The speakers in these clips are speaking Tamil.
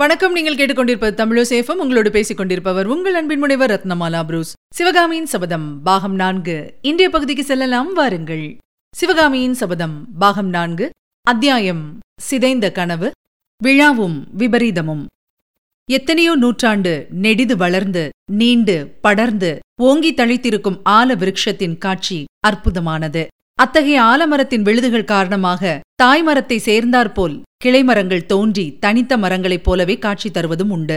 வணக்கம். நீங்கள் கேட்டுக்கொண்டிருப்பது தமிழசேஃபம். உங்களோடு பேசிக் கொண்டிருப்பவர் உங்கள் அன்பின் முனைவர் ரத்னமாலா புரூஸ். சிவகாமியின் சபதம் பாகம் 4 இந்திய பகுதிக்கு செல்லலாம் வாருங்கள். சிவகாமியின் சபதம் பாகம் 4 அத்தியாயம் சிதைந்த கனவு. விழாவும் விபரீதமும். எத்தனையோ நூற்றாண்டு நெடிது வளர்ந்து நீண்டு படர்ந்து ஓங்கி தழைத்திருக்கும் ஆல விருட்சத்தின் காட்சி அற்புதமானது. அத்தகைய ஆலமரத்தின் விழுதுகள் காரணமாக தாய்மரத்தை சேர்ந்தாற்போல் கிளைமரங்கள் தோன்றி தனித்த மரங்களைப் போலவே காட்சி தருவதும் உண்டு.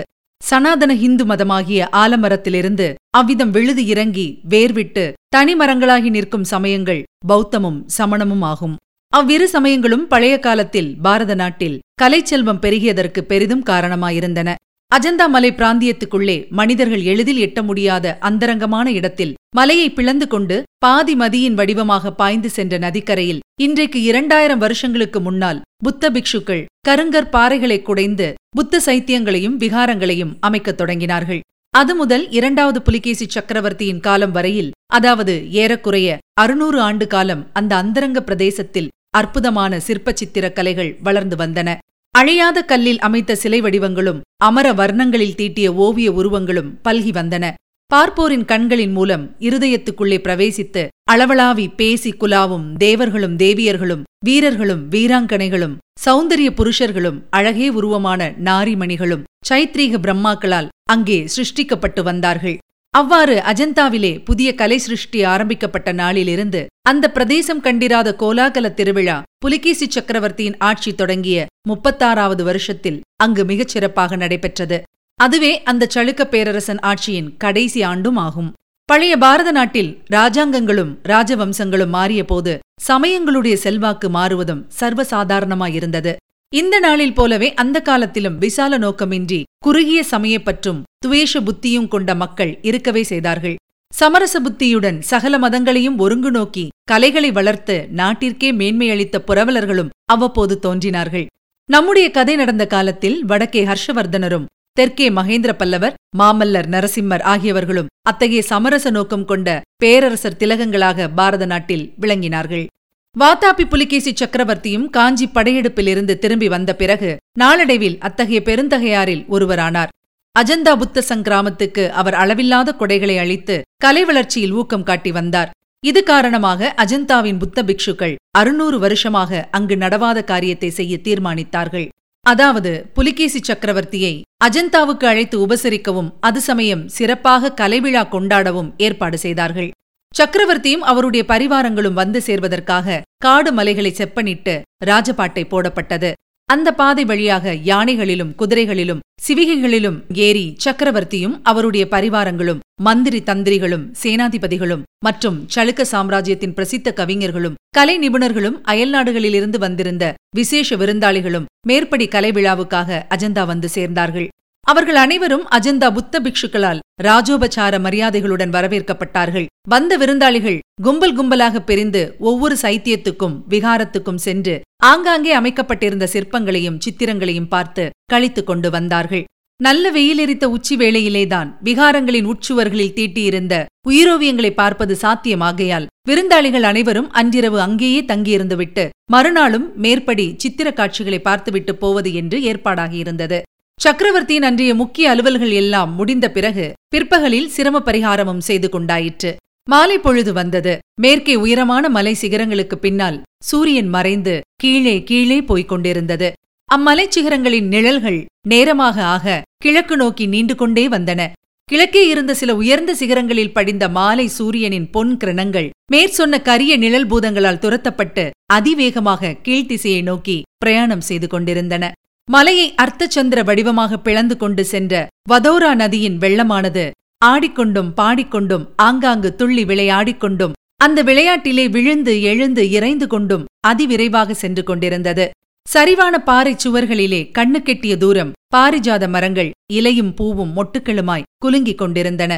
சனாதன ஹிந்து மதமாகிய ஆலமரத்திலிருந்து அவ்விதம் விழுது இறங்கி வேர்விட்டு தனி மரங்களாகி நிற்கும் சமயங்கள் பௌத்தமும் சமணமும் ஆகும். அவ்விரு சமயங்களும் பழைய காலத்தில் பாரத நாட்டில் கலைச்செல்வம் பெருகியதற்கு பெரிதும் காரணமாயிருந்தன. அஜந்தா மலை பிராந்தியத்துக்குள்ளே மனிதர்கள் எளிதில் எட்ட முடியாத அந்தரங்கமான இடத்தில் மலையை பிளந்து கொண்டு பாதி மதியின் வடிவமாக பாய்ந்து சென்ற நதிக்கரையில் இன்றைக்கு 2000 வருஷங்களுக்கு முன்னால் புத்த பிக்ஷுக்கள் கருங்கற் பாறைகளை குடைந்து புத்த சைத்தியங்களையும் விகாரங்களையும் அமைக்கத் தொடங்கினார்கள். அது முதல் 2வது புலிகேசி சக்கரவர்த்தியின் காலம் வரையில், அதாவது ஏறக்குறைய 600 ஆண்டு காலம் அந்த அந்தரங்க பிரதேசத்தில் அற்புதமான சிற்ப சித்திர கலைகள் வளர்ந்து வந்தன. அழியாத கல்லில் அமைத்த சிலை வடிவங்களும் அமர வர்ணங்களில் தீட்டிய ஓவிய உருவங்களும் பல்கி வந்தன. பார்ப்போரின் கண்களின் மூலம் இருதயத்துக்குள்ளே பிரவேசித்து அளவளாவி பேசி குலாவும் தேவர்களும் தேவியர்களும் வீரர்களும் வீராங்கனைகளும் சௌந்தரிய புருஷர்களும் அழகே உருவமான நாரிமணிகளும் சைத்ரீக பிரம்மாக்களால் அங்கே சிருஷ்டிக்கப்பட்டு வந்தார்கள். அவ்வாறு அஜந்தாவிலே புதிய கலை சிருஷ்டி ஆரம்பிக்கப்பட்ட நாளிலிருந்து அந்த பிரதேசம் கண்டிராத கோலாகல திருவிழா புலிகேசி சக்கரவர்த்தியின் ஆட்சி தொடங்கிய 36வது வருஷத்தில் அங்கு மிகச் சிறப்பாக நடைபெற்றது. அதுவே அந்த சளுக்க பேரரசன் ஆட்சியின் கடைசி ஆண்டும் ஆகும். பழைய பாரத நாட்டில் ராஜாங்கங்களும் ராஜவம்சங்களும் மாறியபோது சமயங்களுடைய செல்வாக்கு மாறுவதும் சர்வசாதாரணமாயிருந்தது. இந்த நாளில் போலவே அந்த காலத்திலும் விசால நோக்கமின்றி குறுகிய சமயப்பற்றும் துவேஷ புத்தியும் கொண்ட மக்கள் இருக்கவே செய்தார்கள். சமரச புத்தியுடன் சகல மதங்களையும் ஒருங்கு நோக்கி கலைகளை வளர்த்து நாட்டிற்கே மேன்மையளித்த புரவலர்களும் அவ்வப்போது தோன்றினார்கள். நம்முடைய கதை நடந்த காலத்தில் வடக்கே ஹர்ஷவர்தனரும் தெற்கே மகேந்திர பல்லவர், மாமல்லர், நரசிம்மர் ஆகியவர்களும் அத்தகைய சமரச நோக்கம் கொண்ட பேரரசர் திலகங்களாக பாரத நாட்டில் விளங்கினார்கள். வாதாபி புலிகேசி சக்கரவர்த்தியும் காஞ்சி படையெடுப்பிலிருந்து திரும்பி வந்த பிறகு நாளடைவில் அத்தகைய பெருந்தகையாரில் ஒருவரானார். அஜந்தா புத்த சங்கிராமத்துக்கு அவர் அளவில்லாத கொடைகளை அளித்து கலை வளர்ச்சியில் ஊக்கம் காட்டி வந்தார். இது காரணமாக அஜந்தாவின் புத்த பிக்ஷுக்கள் 600 வருஷமாக அங்கு நடவாத காரியத்தை செய்ய தீர்மானித்தார்கள். அதாவது புலிகேசி சக்கரவர்த்தியை அஜந்தாவுக்கு அழைத்து உபசரிக்கவும் அது சமயம் சிறப்பாக கலைவிழா கொண்டாடவும் ஏற்பாடு செய்தார்கள். சக்கரவர்த்தியும் அவருடைய பரிவாரங்களும் வந்து சேர்வதற்காக காடு மலைகளை செப்பனிட்டு ராஜபாட்டை போடப்பட்டது. அந்த பாதை வழியாக யானைகளிலும் குதிரைகளிலும் சிவிகைகளிலும் ஏறி சக்கரவர்த்தியும் அவருடைய பரிவாரங்களும் மந்திரி தந்திரிகளும் சேனாதிபதிகளும் மற்றும் சளுக்க சாம்ராஜ்யத்தின் பிரசித்த கவிஞர்களும் கலை நிபுணர்களும் அயல்நாடுகளிலிருந்து வந்திருந்த விசேஷ விருந்தாளிகளும் மேற்படி கலை விழாவுக்காக அஜந்தா வந்து சேர்ந்தார்கள். அவர்கள் அனைவரும் அஜந்தா புத்த பிக்ஷுக்களால் ராஜோபசார மரியாதைகளுடன் வரவேற்கப்பட்டார்கள். வந்த விருந்தாளிகள் கும்பல் கும்பலாக பிரிந்து ஒவ்வொரு சைத்தியத்துக்கும் விகாரத்துக்கும் சென்று ஆங்காங்கே அமைக்கப்பட்டிருந்த சிற்பங்களையும் சித்திரங்களையும் பார்த்து கழித்துக் கொண்டு வந்தார்கள். நல்ல வெயிலெரித்த உச்சி வேளையிலேதான் விகாரங்களின் உட்சுவர்களில் தீட்டியிருந்த உயிரோவியங்களை பார்ப்பது சாத்தியமாகையால் விருந்தாளிகள் அனைவரும் அன்றிரவு அங்கேயே தங்கியிருந்துவிட்டு மறுநாளும் மேற்படி சித்திர காட்சிகளை பார்த்துவிட்டு போவது என்று ஏற்பாடாகியிருந்தது. சக்கரவர்த்தியின் அன்றைய முக்கிய அலுவல்கள் எல்லாம் முடிந்த பிறகு பிற்பகலில் சிரம பரிகாரமும் செய்து கொண்டாயிற்று. மாலை பொழுது வந்தது. மேற்கே உயரமான மலை சிகரங்களுக்கு பின்னால் சூரியன் மறைந்து கீழே கீழே போய்க் கொண்டிருந்தது. அம்மலை சிகரங்களின் நிழல்கள் நேரமாக ஆக கிழக்கு நோக்கி நீண்டு கொண்டே வந்தன. கிழக்கே இருந்த சில உயர்ந்த சிகரங்களில் படிந்த மாலை சூரியனின் பொன் கிரணங்கள் மேற்சொன்ன கரிய நிழல் பூதங்களால் துரத்தப்பட்டு அதிவேகமாக கீழ்த்திசையை நோக்கி பிரயாணம் செய்து கொண்டிருந்தன. மலையை அர்த்தச்சந்திர வடிவமாக பிளந்து கொண்டு சென்ற வதோரா நதியின் வெள்ளமானது ஆடிக்கொண்டும் பாடிக்கொண்டும் ஆங்காங்கு துள்ளி விளையாடிக்கொண்டும் அந்த விளையாட்டிலே விழுந்து எழுந்து இறைந்து கொண்டும் அதிவிரைவாக சென்று கொண்டிருந்தது. சரிவான பாறை சுவர்களிலே கண்ணு கெட்டிய தூரம் பாரிஜாத மரங்கள் இலையும் பூவும் மொட்டுக்களுமாய் குலுங்கிக் கொண்டிருந்தன.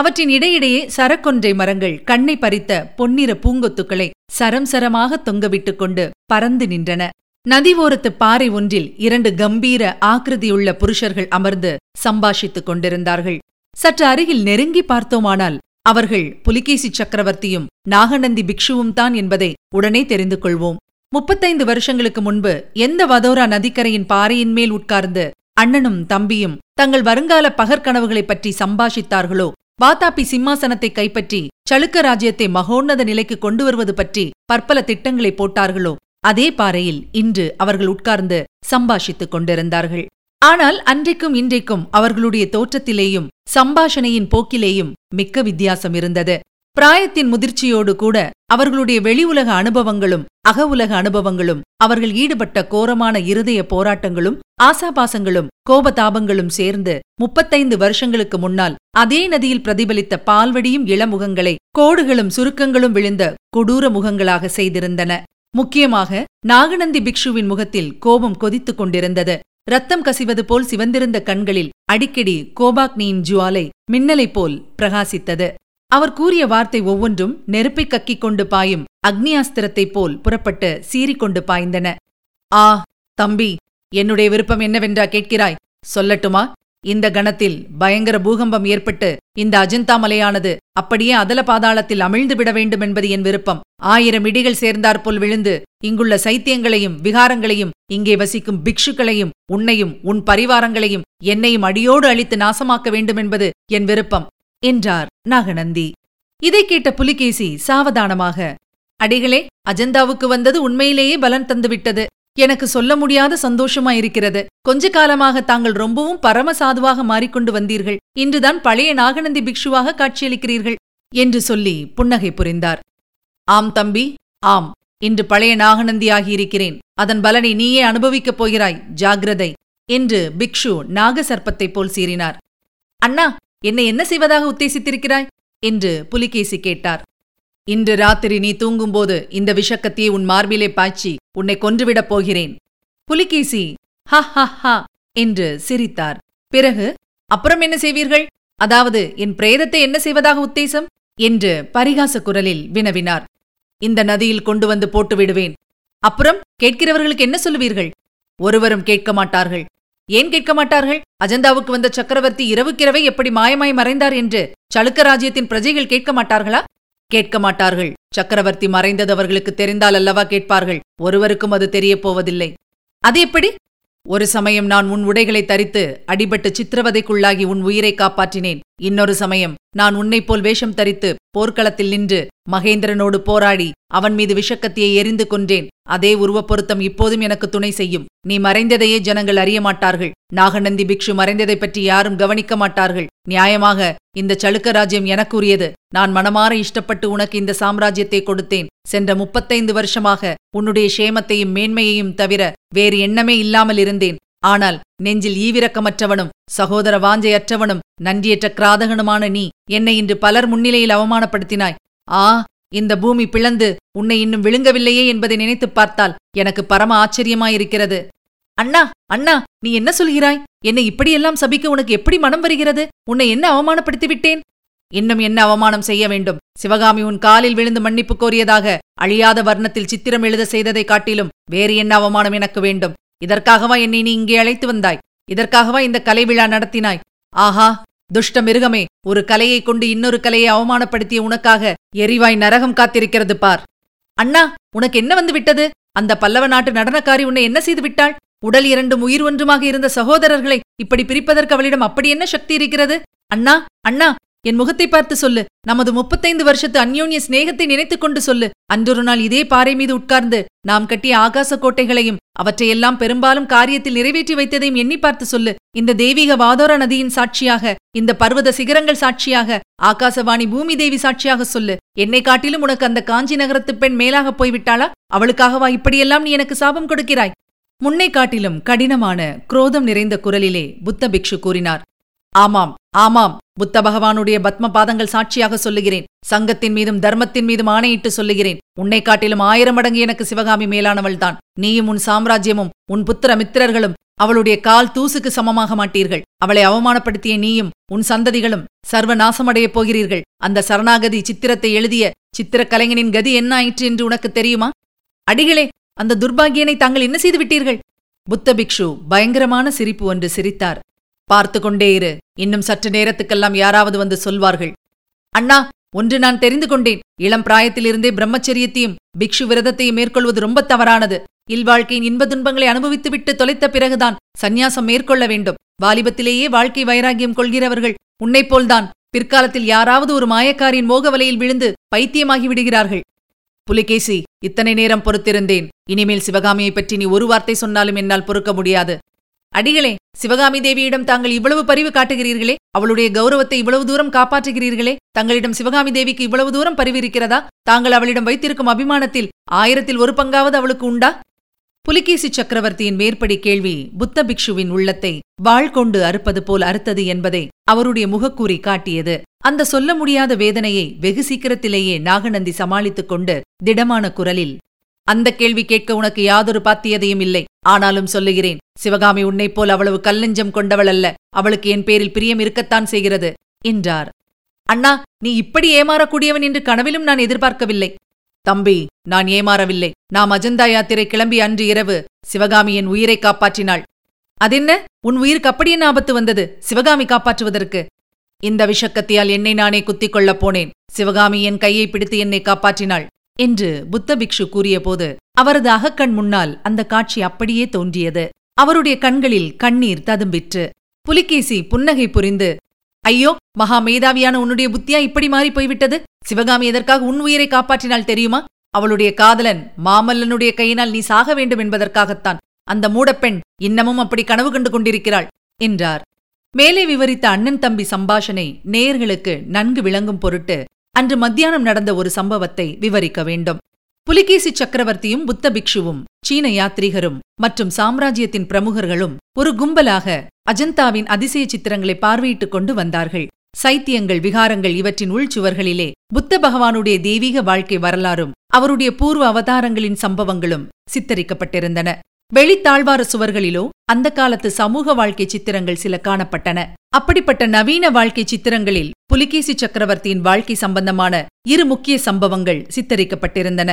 அவற்றின் இடையிடையே சரக்கொன்றை மரங்கள் கண்ணை பறித்த பொன்னிற பூங்கொத்துக்களை சரம் சரமாக தொங்கவிட்டுக் கொண்டு பறந்து நின்றன. நதி ஓரத்து பாறை ஒன்றில் 2 கம்பீர ஆக்கிருதியுள்ள புருஷர்கள் அமர்ந்து சம்பாஷித்துக் கொண்டிருந்தார்கள். சற்று அருகில் நெருங்கி பார்த்தோமானால் அவர்கள் புலிகேசி சக்கரவர்த்தியும் நாகநந்தி பிக்ஷுவும் தான் என்பதை உடனே தெரிந்து கொள்வோம். 35 வருஷங்களுக்கு முன்பு எந்த வதோரா நதிக்கரையின் பாறையின் மேல் உட்கார்ந்து அண்ணனும் தம்பியும் தங்கள் வருங்கால பகற்கனவுகளைப் பற்றி சம்பாஷித்தார்களோ? வாதாபி சிம்மாசனத்தை கைப்பற்றி சளுக்க ராஜ்யத்தை மகோன்னத நிலைக்கு கொண்டு வருவது பற்றி பற்பல திட்டங்களை போட்டார்களோ? அதே பாறையில் இன்று அவர்கள் உட்கார்ந்து சம்பாஷித்துக் கொண்டிருந்தார்கள். ஆனால் அன்றைக்கும் இன்றைக்கும் அவர்களுடைய தோற்றத்திலேயும் சம்பாஷணையின் போக்கிலேயும் மிக்க வித்தியாசம் இருந்தது. பிராயத்தின் முதிர்ச்சியோடு கூட அவர்களுடைய வெளி உலக அனுபவங்களும் அக உலக அனுபவங்களும் அவர்கள் ஈடுபட்ட கோரமான இருதய போராட்டங்களும் ஆசாபாசங்களும் கோபதாபங்களும் சேர்ந்து 35 வருஷங்களுக்கு முன்னால் அதே நதியில் பிரதிபலித்த பால்வடியும் இளமுகங்களை கோடுகளும் சுருக்கங்களும் விழுந்த கொடூர முகங்களாக செய்திருந்தன. முக்கியமாக நாகநந்தி பிக்ஷுவின் முகத்தில் கோபம் கொதித்துக் கொண்டிருந்தது. ரத்தம் கசிவது போல் சிவந்திருந்த கண்களில் அடிக்கடி கோபாக்னியின் ஜுவாலை மின்னலைப் போல் பிரகாசித்தது. அவர் கூறிய வார்த்தை ஒவ்வொன்றும் நெருப்பை கக்கிக் கொண்டு பாயும் அக்னியாஸ்திரத்தைப் போல் புறப்பட்டு சீறிக்கொண்டு பாய்ந்தன. ஆ தம்பி, என்னுடைய விருப்பம் என்னவென்றா கேட்கிறாய்? சொல்லட்டுமா? இந்த கணத்தில் பயங்கர பூகம்பம் ஏற்பட்டு இந்த அஜந்தா மலையானது அப்படியே அதல பாதாளத்தில் அமிழ்ந்து விட வேண்டும் என்பது என் விருப்பம். 1000 இடிகள் சேர்ந்தாற்போல் விழுந்து இங்குள்ள சைத்தியங்களையும் விகாரங்களையும் இங்கே வசிக்கும் பிக்ஷுக்களையும் உன்னையும் உன் பரிவாரங்களையும் என்னையும் அடியோடு அழித்து நாசமாக்க வேண்டும் என்பது என் விருப்பம் என்றார் நாகநந்தி. இதை கேட்ட புலிகேசி சாவதானமாக, அடிகளே, அஜந்தாவுக்கு வந்தது உண்மையிலேயே பலன் தந்துவிட்டது. எனக்கு சொல்ல முடியாத சந்தோஷமாயிருக்கிறது. கொஞ்ச காலமாக தாங்கள் ரொம்பவும் பரமசாதுவாக மாறிக்கொண்டு வந்தீர்கள். இன்றுதான் பழைய நாகநந்தி பிக்ஷுவாக காட்சியளிக்கிறீர்கள் என்று சொல்லி புன்னகை புரிந்தார். ஆம் தம்பி, ஆம், இன்று பழைய நாகநந்தியாகியிருக்கிறேன். அதன் பலனை நீயே அனுபவிக்கப் போகிறாய். ஜாகிரதை என்று பிக்ஷு நாகசர்ப்பத்தைப் போல் சீறினார். அண்ணா, என்னை என்ன செய்வதாக உத்தேசித்திருக்கிறாய் என்று புலிகேசி கேட்டார். இன்று ராத்திரி நீ தூங்கும்போது இந்த விஷக்கத்தியை உன் மார்பிலே பாய்ச்சி உன்னை கொன்றுவிடப் போகிறேன். புலிகேசி ஹ ஹ ஹ என்று சிரித்தார். பிறகு, அப்புறம் என்ன செய்வீர்கள்? அதாவது என் பிரேதத்தை என்ன செய்வதாக உத்தேசம் என்று பரிகாச குரலில் வினவினார். இந்த நதியில் கொண்டு வந்து போட்டு விடுவேன். அப்புறம் கேட்கிறவர்களுக்கு என்ன சொல்லுவீர்கள்? ஒருவரும் கேட்க மாட்டார்கள். ஏன் கேட்க மாட்டார்கள்? அஜந்தாவுக்கு வந்த சக்கரவர்த்தி இரவுக்கிரவை எப்படி மாயமாய் மறைந்தார் என்று சளுக்க ராஜ்யத்தின் பிரஜைகள் கேட்க மாட்டார்களா? கேட்க மாட்டார்கள். சக்கரவர்த்தி மறைந்தது அவர்களுக்கு தெரிந்தால் அல்லவா கேட்பார்கள். ஒருவருக்கும் அது தெரியப் போவதில்லை. அது எப்படி? ஒரு சமயம் நான் உன் உடைகளை தரித்து அடிபட்டு சித்திரவதைக்குள்ளாகி உன் உயிரை காப்பாற்றினேன். இன்னொரு சமயம் நான் உன்னைப் போல் வேஷம் தரித்து போர்க்களத்தில் நின்று மகேந்திரனோடு போராடி அவன் மீது விஷக்கத்தியை எரிந்து கொன்றேன். அதே உருவப்பொருத்தம் இப்போதும் எனக்கு துணை செய்யும். நீ மறைந்ததையே ஜனங்கள் அறிய மாட்டார்கள். நாகநந்தி பிக்ஷு மறைந்ததைப் பற்றி யாரும் கவனிக்க மாட்டார்கள். நியாயமாக இந்த சளுக்க ராஜ்யம் எனக்குரியது. நான் மனமாற இஷ்டப்பட்டு உனக்கு இந்த சாம்ராஜ்யத்தை கொடுத்தேன். சென்ற 35 வருஷமாக உன்னுடைய சேமத்தையும் மேன்மையையும் தவிர வேறு எண்ணமே இல்லாமல் இருந்தேன். ஆனால் நெஞ்சில் ஈவிரக்கமற்றவனும் சகோதர வாஞ்சையற்றவனும் நன்றியற்ற கிராதகனுமான நீ என்னை இன்று பலர் முன்னிலையில் அவமானப்படுத்தினாய். ஆ, இந்த பூமி பிளந்து உன்னை இன்னும் விழுங்கவில்லையே என்பதை நினைத்துப் பார்த்தால் எனக்கு பரம ஆச்சரியமாயிருக்கிறது. அண்ணா, அண்ணா, நீ என்ன சொல்கிறாய்? என்னை இப்படியெல்லாம் சபிக்க உனக்கு எப்படி மனம் வருகிறது? உன்னை என்ன அவமானப்படுத்திவிட்டேன்? இன்னும் என்ன அவமானம் செய்ய வேண்டும்? சிவகாமி உன் காலில் விழுந்து மன்னிப்பு கோரியதாக அழியாத வர்ணத்தில் சித்திரம் எழுத செய்ததை காட்டிலும் வேறு என்ன அவமானம் எனக்கு வேண்டும்? இதற்காகவா என்னை நீ இங்கே அழைத்து வந்தாய்? இதற்காகவா இந்த கலை விழா நடத்தினாய்? ஆஹா, துஷ்ட மிருகமே, ஒரு கலையை கொண்டு இன்னொரு கலையை அவமானப்படுத்திய உனக்காக எரிவாய் நரகம் காத்திருக்கிறது பார். அண்ணா, உனக்கு என்ன வந்து விட்டது? அந்த பல்லவ நாட்டு நடனக்காரி உன்னை என்ன செய்து விட்டாள்? உடல் 2 உயிர் 1ஆக இருந்த சகோதரர்களை இப்படி பிரிப்பதற்கு அவளிடம் அப்படி என்ன சக்தி இருக்கிறது? அண்ணா, அண்ணா, என் முகத்தை பார்த்து சொல்லு. நமது 35 வருஷத்து அந்யோன்ய ஸ்நேகத்தை நினைத்துக் கொண்டு சொல்லு. அன்றொரு நாள் இதே பாறை மீது உட்கார்ந்து நாம் கட்டிய ஆகாச கோட்டைகளையும் அவற்றையெல்லாம் பெரும்பாலும் காரியத்தில் நிறைவேற்றி வைத்ததையும் எண்ணி பார்த்து சொல்லு. இந்த தெய்வீக வாதோர நதியின் சாட்சியாக, இந்த பர்வத சிகரங்கள் சாட்சியாக, ஆகாசவாணி பூமி தேவி சாட்சியாக சொல்லு. என்னை காட்டிலும் உனக்கு அந்த காஞ்சி நகரத்து பெண் மேலாக போய்விட்டாளா? அவளுக்காகவா இப்படியெல்லாம் நீ எனக்கு சாபம் கொடுக்கிறாய்? முன்னை காட்டிலும் கடினமான குரோதம் நிறைந்த குரலிலே புத்த பிக்ஷு கூறினார். ஆமாம், ஆமாம், புத்த பகவானுடைய பத்ம பாதங்கள் சாட்சியாக சொல்லுகிறேன். சங்கத்தின் மீதும் தர்மத்தின் மீதும் ஆணையிட்டு சொல்லுகிறேன். உன்னை காட்டிலும் 1000 மடங்கு எனக்கு சிவகாமி மேலானவள்தான். நீயும் உன் சாம்ராஜ்யமும் உன் புத்திர மித்திரர்களும் அவளுடைய கால் தூசுக்கு சமமாக மாட்டீர்கள். அவளை அவமானப்படுத்திய நீயும் உன் சந்ததிகளும் சர்வநாசமடையப் போகிறீர்கள். அந்த சரணாகதி சித்திரத்தை எழுதிய சித்திரக்கலைஞனின் கதி என்ன ஆயிற்று என்று உனக்கு தெரியுமா? அடிகளே, அந்த துர்பாகியனை தாங்கள் என்ன செய்து விட்டீர்கள்? புத்த பிக்ஷு பயங்கரமான சிரிப்பு ஒன்று சிரித்தார். பார்த்து கொண்டே இரு, இன்னும் சற்று நேரத்துக்கெல்லாம் யாராவது வந்து சொல்வார்கள். அண்ணா, ஒன்று நான் தெரிந்து கொண்டேன். இளம் பிராயத்திலிருந்தே பிரம்மச்சரியத்தையும் பிக்ஷு விரதத்தையும் மேற்கொள்வது ரொம்ப தவறானது. இல்வாழ்க்கையின் இன்ப துன்பங்களை அனுபவித்துவிட்டு தொலைத்த பிறகுதான் சந்நியாசம் மேற்கொள்ள வேண்டும். வாலிபத்திலேயே வாழ்க்கை வைராகியம் கொள்கிறவர்கள் உன்னைப்போல்தான் பிற்காலத்தில் யாராவது ஒரு மாயக்காரின் மோக வலையில் விழுந்து பைத்தியமாகி விடுகிறார்கள். புலிகேசி, இத்தனை நேரம் பொறுத்திருந்தேன். இனிமேல் சிவகாமியை பற்றி நீ ஒரு வார்த்தை சொன்னாலும் என்னால் பொறுக்க முடியாது. அடிகளே, சிவகாமி தேவியிடம் தாங்கள் இவ்வளவு பரிவு காட்டுகிறீர்களே, அவளுடைய கௌரவத்தை இவ்வளவு தூரம் காப்பாற்றுகிறீர்களே, தங்களிடம் சிவகாமி தேவிக்கு இவ்வளவு தூரம் பரிவு இருக்கிறதா? தாங்கள் அவளிடம் வைத்திருக்கும் அபிமானத்தில் 1/1000 அவளுக்கு உண்டா? புலிகேசி சக்கரவர்த்தியின் மேற்படி கேள்வி புத்த பிக்ஷுவின் உள்ளத்தை வாள் கொண்டு அறுப்பது போல் அறுத்தது என்பதை அவருடைய முகக்கூறி காட்டியது. அந்த சொல்ல முடியாத வேதனையை வெகு சீக்கிரத்திலேயே நாகநந்தி சமாளித்துக் கொண்டு திடமான குரலில், அந்த கேள்வி கேட்க உனக்கு யாதொரு பாத்தியதையும் இல்லை. ஆனாலும் சொல்லுகிறேன், சிவகாமி உன்னைப் போல் அவ்வளவு கல்லெஞ்சம் கொண்டவள் அல்ல. அவளுக்கு என் பேரில் பிரியம் இருக்கத்தான் செய்கிறது என்றார். அண்ணா, நீ இப்படி ஏமாறக்கூடியவன் என்று கனவிலும் நான் எதிர்பார்க்கவில்லை. தம்பி, நான் ஏமாறவில்லை. நாம் அஜந்தா யாத்திரை கிளம்பி அன்று இரவு சிவகாமியின் உயிரை காப்பாற்றினாள். அதென்ன, உன் உயிருக்கு அப்படி என்ன ஆபத்து வந்தது சிவகாமி காப்பாற்றுவதற்கு? இந்த விஷக்கத்தியால் என்னை நானே குத்திக் கொள்ளப் போனேன். சிவகாமி என் கையை பிடித்து என்னை காப்பாற்றினாள் என்று புத்த பிக்ஷு கூறியபோது அவரது அகக்கண் முன்னால் அந்த காட்சி அப்படியே தோன்றியது. அவருடைய கண்களில் கண்ணீர் ததும்பிற்று. புலிகேசி புன்னகை புரிந்து, ஐயோ, மகா மேதாவியான உன்னுடைய புத்தியா இப்படி மாறி போய்விட்டது? சிவகாமி எதற்காக உன் உயிரை காப்பாற்றினால் தெரியுமா? அவளுடைய காதலன் மாமல்லனுடைய கையினால் நீ சாக வேண்டும் என்பதற்காகத்தான். அந்த மூடப்பெண் இன்னமும் அப்படி கனவு கண்டு கொண்டிருக்கிறாள் என்றார். மேலே விவரித்த அண்ணன் தம்பி சம்பாஷணை நேயர்களுக்கு நன்கு விளங்கும் பொருட்டு அன்று மத்தியானம் நடந்த ஒரு சம்பவத்தை விவரிக்க வேண்டும். புலிகேசி சக்கரவர்த்தியும் புத்த பிக்ஷுவும் சீன யாத்ரீகரும் மற்றும் சாம்ராஜ்யத்தின் பிரமுகர்களும் ஒரு கும்பலாக அஜந்தாவின் அதிசய சித்திரங்களை பார்வையிட்டுக் கொண்டு வந்தார்கள். சைத்தியங்கள், விகாரங்கள் இவற்றின் உள்சுவர்களிலே புத்த பகவானுடைய தெய்வீக வாழ்க்கை வரலாறும் அவருடைய பூர்வ அவதாரங்களின் சம்பவங்களும் சித்தரிக்கப்பட்டிருந்தன. வெளித்தாழ்வார சுவர்களிலோ அந்த காலத்து சமூக வாழ்க்கை சித்திரங்கள் சில காணப்பட்டன. அப்படிப்பட்ட நவீன வாழ்க்கை சித்திரங்களில் புலிகேசி சக்கரவர்த்தியின் வாழ்க்கை சம்பந்தமான 2 முக்கிய சம்பவங்கள் சித்தரிக்கப்பட்டிருந்தன.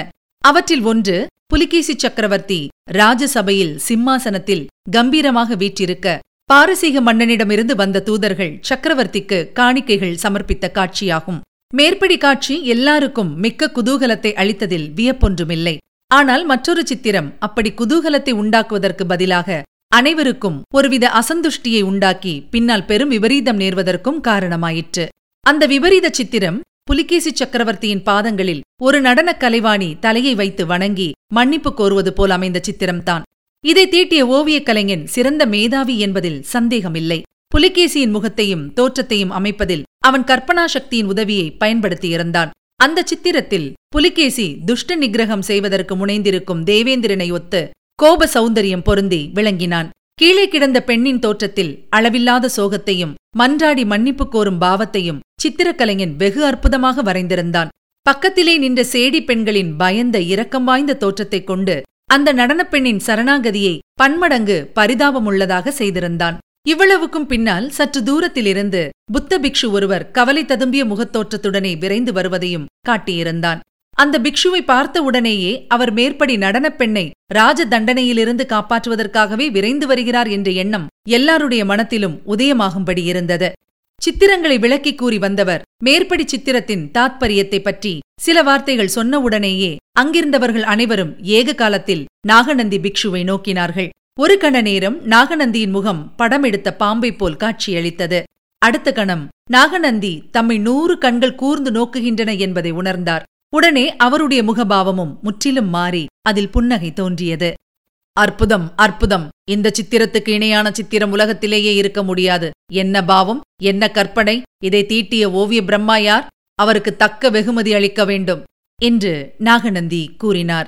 அவற்றில் ஒன்று, புலிகேசி சக்கரவர்த்தி ராஜசபையில் சிம்மாசனத்தில் கம்பீரமாக வீற்றிருக்க பாரசீக மன்னனிடமிருந்து வந்த தூதர்கள் சக்கரவர்த்திக்கு காணிக்கைகள் சமர்ப்பித்த காட்சியாகும். மேற்படி காட்சி எல்லாருக்கும் மிக்க குதூகலத்தை அளித்ததில் வியப்பொன்றுமில்லை. ஆனால் மற்றொரு சித்திரம் அப்படி குதூகலத்தை உண்டாக்குவதற்கு பதிலாக அனைவருக்கும் ஒருவித அசந்துஷ்டியை உண்டாக்கி பின்னால் பெரும் விபரீதம் நேர்வதற்கும் காரணமாயிற்று. அந்த விபரீத சித்திரம், புலிகேசி சக்கரவர்த்தியின் பாதங்களில் ஒரு நடனக் கலைவாணி தலையை வைத்து வணங்கி மன்னிப்பு கோருவது போல் அமைந்த சித்திரம்தான். இதை தீட்டிய ஓவியக் கலைஞன் சிறந்த மேதாவி என்பதில் சந்தேகமில்லை. புலிகேசியின் முகத்தையும் தோற்றத்தையும் அமைப்பதில் அவன் கற்பனா சக்தியின் உதவியை பயன்படுத்தியிருந்தான். அந்த சித்திரத்தில் புலிகேசி துஷ்ட நிகிரகம் செய்வதற்கு முனைந்திருக்கும் தேவேந்திரனை ஒத்து கோப சௌந்தரியம் பொருந்தி விளங்கினான். கீழே கிடந்த பெண்ணின் தோற்றத்தில் அளவில்லாத சோகத்தையும் மன்றாடி மன்னிப்பு கோரும் பாவத்தையும் சித்திரக்கலைஞன் வெகு அற்புதமாக வரைந்திருந்தான். பக்கத்திலே நின்ற சேடி பெண்களின் பயந்த இரக்கம் வாய்ந்த தோற்றத்தைக் கொண்டு அந்த நடனப்பெண்ணின் சரணாகதியை பன்மடங்கு பரிதாபமுள்ளதாக செய்திருந்தான். இவ்வளவுக்கும் பின்னால் சற்று தூரத்திலிருந்து புத்த பிக்ஷு ஒருவர் கவலை ததும்பிய முகத்தோற்றத்துடனே விரைந்து வருவதையும் காட்டியிருந்தான். அந்த பிக்ஷுவை பார்த்த உடனேயே அவர் மேற்படி நடனப் பெண்ணை ராஜ தண்டனையிலிருந்து காப்பாற்றுவதற்காகவே விரைந்து வருகிறார் என்ற எண்ணம் எல்லாருடைய மனத்திலும் உதயமாகும்படி இருந்தது. சித்திரங்களை விளக்கி கூறி வந்தவர் மேற்படி சித்திரத்தின் தாத்பரியத்தை பற்றி சில வார்த்தைகள் சொன்னவுடனேயே அங்கிருந்தவர்கள் அனைவரும் ஏக காலத்தில் நாகநந்தி பிக்ஷுவை நோக்கினார்கள். ஒரு கண நேரம் நாகநந்தியின் முகம் படம் எடுத்த பாம்பை போல் காட்சியளித்தது. அடுத்த கணம் நாகநந்தி தம்மை 100 கண்கள் கூர்ந்து நோக்குகின்றன என்பதை உணர்ந்தார். உடனே அவருடைய முகபாவமும் முற்றிலும் மாறி அதில் புன்னகை தோன்றியது. அற்புதம், அற்புதம்! இந்த சித்திரத்துக்கு இணையான சித்திரம் உலகத்திலேயே இருக்க முடியாது. என்ன பாவம், என்ன கற்பனை! இதை தீட்டிய ஓவிய பிரம்மா யார்? அவருக்கு தக்க வெகுமதி அளிக்க வேண்டும் என்று நாகநந்தி கூறினார்.